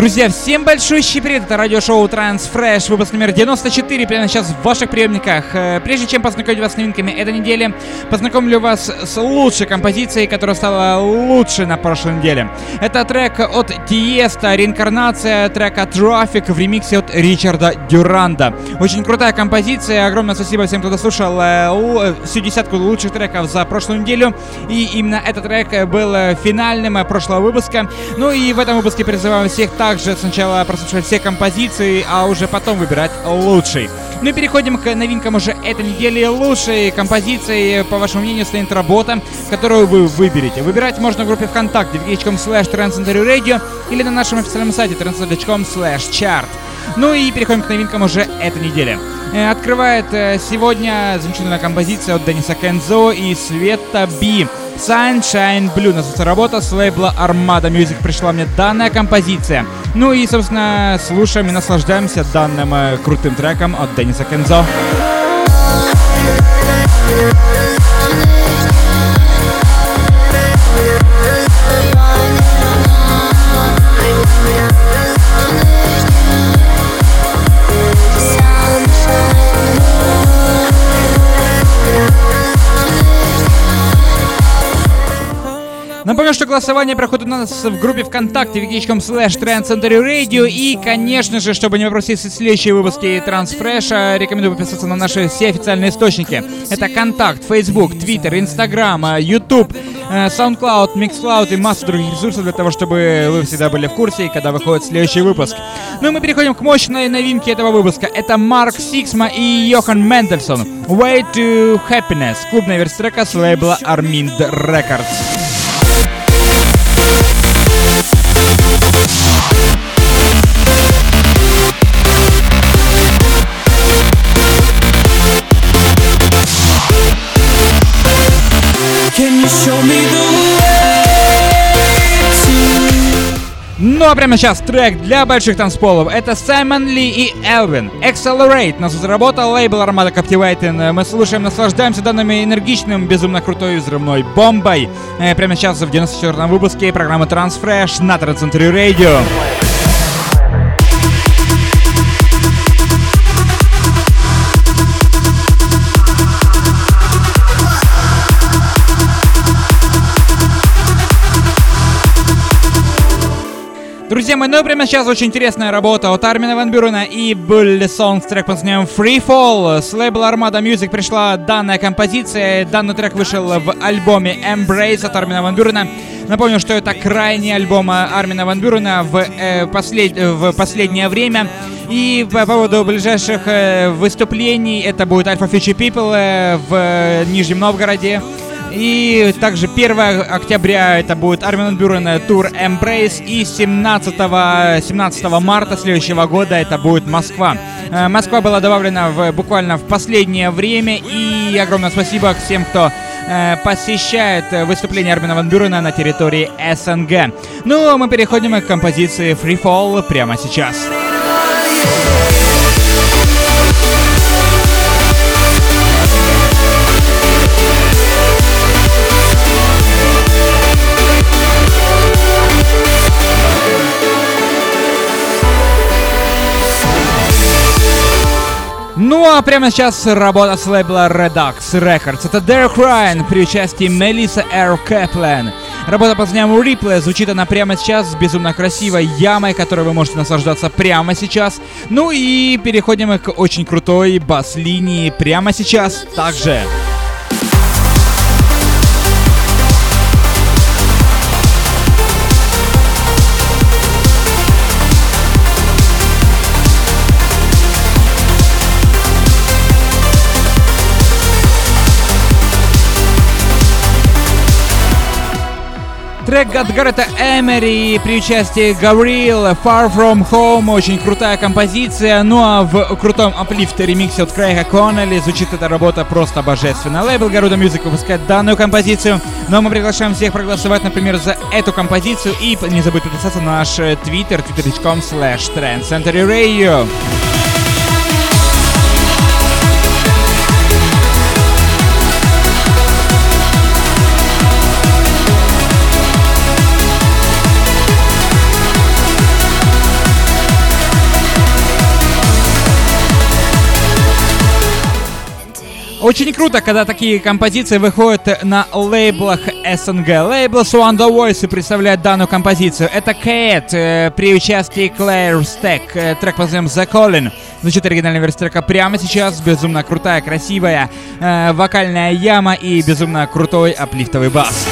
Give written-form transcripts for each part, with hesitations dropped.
Друзья, всем большущий привет, это радиошоу TranceFresh, выпуск номер 94, прямо сейчас в ваших приемниках. Прежде чем познакомить вас с новинками этой недели, познакомлю вас с лучшей композицией, которая стала лучше на прошлой неделе. Это трек от Tiësto, «Реинкарнация», трека Traffic в ремиксе от Ричарда Дюранда. Очень крутая композиция, огромное спасибо всем, кто дослушал всю десятку лучших треков за прошлую неделю. И именно этот трек был финальным прошлого выпуска. Ну и в этом выпуске призываем всех также сначала прослушивать все композиции, а уже потом выбирать лучший. Ну и переходим к новинкам уже этой недели. Лучшей композицией, по вашему мнению, станет работа, которую вы выберете. Выбирать можно в группе ВКонтакте vk.com/Trance Century Radio или на нашем официальном сайте trance.com/chart. Ну и переходим к новинкам уже этой недели. Открывает сегодня замечательная композиция от Дениса Кензо и Света Би. Sunshine Blue. Называется работа, с лейбла Armada Music пришла мне данная композиция. Ну и, собственно, слушаем и наслаждаемся данным крутым треком от Дениса Кензо. Напомню, что голосование проходит у нас в группе ВКонтакте vk.com/Trance Century Radio. И, конечно же, чтобы не пропустить следующие выпуски TranceFresh, рекомендую подписаться на наши все официальные источники. Это Контакт, Facebook, Twitter, Instagram, YouTube, SoundCloud, MixCloud и масса других ресурсов для того, чтобы вы всегда были в курсе, когда выходит следующий выпуск. Ну и мы переходим к мощной новинке этого выпуска. Это Марк Сиксма и Йохан Мендельсон. Way to Happiness. Клубная версия трека с лейбла Armin Records. Ну а прямо сейчас трек для больших танцполов. Это Саймон Ли и Элвин. Accelerate. Нас заработал лейбл Armada Captivating. Мы слушаем, наслаждаемся данными энергичным, безумно крутой взрывной бомбой. Прямо сейчас в 94-м выпуске программы TranceFresh на Trance Century Radio. Друзья мои, ну прямо сейчас очень интересная работа от Армина Ван Бюрена и Буллисон с треком с названием Free Fall. С лейбла Armada Music пришла данная композиция. Данный трек вышел в альбоме Embrace от Армина Ван Бюрена. Напомню, что это крайний альбом Армина Ван Бюрена в последнее время. И по поводу ближайших выступлений, это будет Alpha Future People в Нижнем Новгороде. И также 1 октября это будет Армин Ван Бюрен тур Embrace. И 17 марта следующего года это будет Москва. Москва была добавлена буквально в последнее время. И огромное спасибо всем, кто посещает выступление Армина Ван Бюрена на территории СНГ. Ну, а мы переходим к композиции Free Fall прямо сейчас. Ну а прямо сейчас работа с лейбла Redux Records. Это Derek Ryan при участии Мелисса Эр Кэплен. Работа под названием Replay. Звучит она прямо сейчас с безумно красивой ямой, которой вы можете наслаждаться прямо сейчас. Ну и переходим к очень крутой бас-линии прямо сейчас также. Трек от Гарета Эмери при участии Гаврил Far From Home. Очень крутая композиция. Ну а в крутом аплифте ремиксе от Крейга Коннелли звучит эта работа просто божественно. Лейбл Гаруда Мюзик выпускает данную композицию. Но мы приглашаем всех проголосовать, например, за эту композицию. И не забудь подписаться на наш твиттер, twitter.com/Trance Century Radio. Очень круто, когда такие композиции выходят на лейблах СНГ. Лейбл One The Voice представляет данную композицию. Это Кэт при участии Claire Stack. Трек под названием The Calling. Значит, оригинальная версия трека прямо сейчас. Безумно крутая, красивая вокальная яма и безумно крутой аплифтовый бас.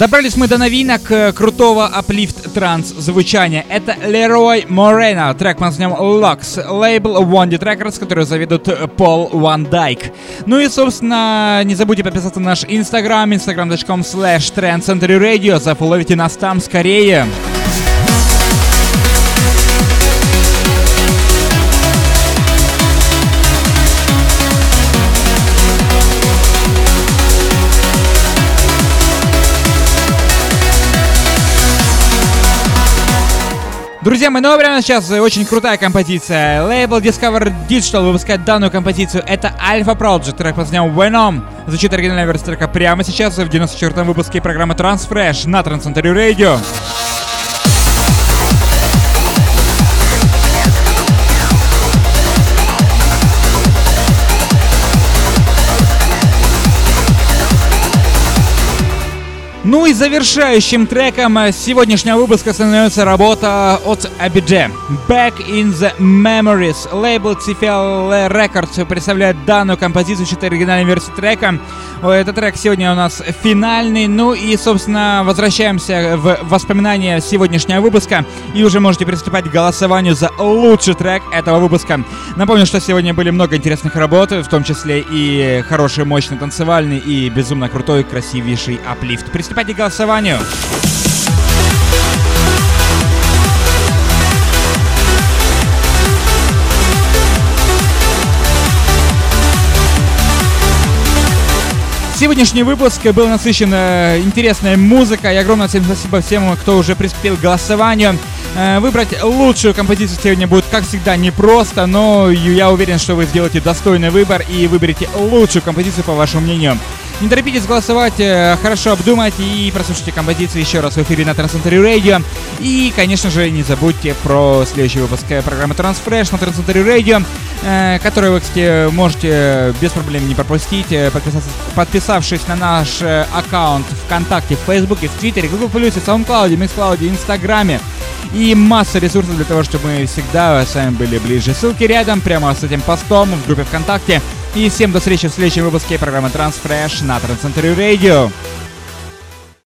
Добрались мы до новинок крутого аплифт-транс-звучания. Это Leroy Moreno, трек под названием Lux, лейбл Wounded Records, который заведут Пол Ван Дайк. Ну и, собственно, не забудьте подписаться на наш Инстаграм, instagram.com/Trance Century Radio. Зафоловите нас там скорее. Друзья мои, ну а прямо сейчас очень крутая композиция. Лейбл Discover Digital выпускает данную композицию. Это Alpha Project, трек под названием Venom. Звучит оригинальная версия трека прямо сейчас в 94-м выпуске программы TranceFresh на Trance Century Radio. Ну и завершающим треком сегодняшнего выпуска становится работа от Abidjan. Back in the Memories. Лейбл TFL Records представляет данную композицию, считай оригинальной версии трека. Этот трек сегодня у нас финальный. Ну и, собственно, возвращаемся в воспоминания сегодняшнего выпуска. И уже можете приступать к голосованию за лучший трек этого выпуска. Напомню, что сегодня были много интересных работ, в том числе и хороший, мощный, танцевальный и безумно крутой, красивейший аплифт. Приступайте к голосованию. Сегодняшний выпуск был насыщен интересной музыкой. И огромное всем спасибо всем, кто уже приступил к голосованию. Выбрать лучшую композицию сегодня будет, как всегда, непросто, но я уверен, что вы сделаете достойный выбор и выберете лучшую композицию, по вашему мнению. Не торопитесь голосовать, хорошо обдумайте и прослушайте композицию еще раз в эфире на Trance Century Radio. И, конечно же, не забудьте про следующий выпуск программы TranceFresh на Trance Century Radio, который вы, кстати, можете без проблем не пропустить, подписавшись на наш аккаунт ВКонтакте, в Фейсбуке, в Твиттере, Google+, в SoundCloud, Mixcloud, Инстаграме. И масса ресурсов для того, чтобы мы всегда с вами были ближе. Ссылки рядом, прямо с этим постом, в группе ВКонтакте. И всем до встречи в следующем выпуске программы TranceFresh на Trance Century Radio.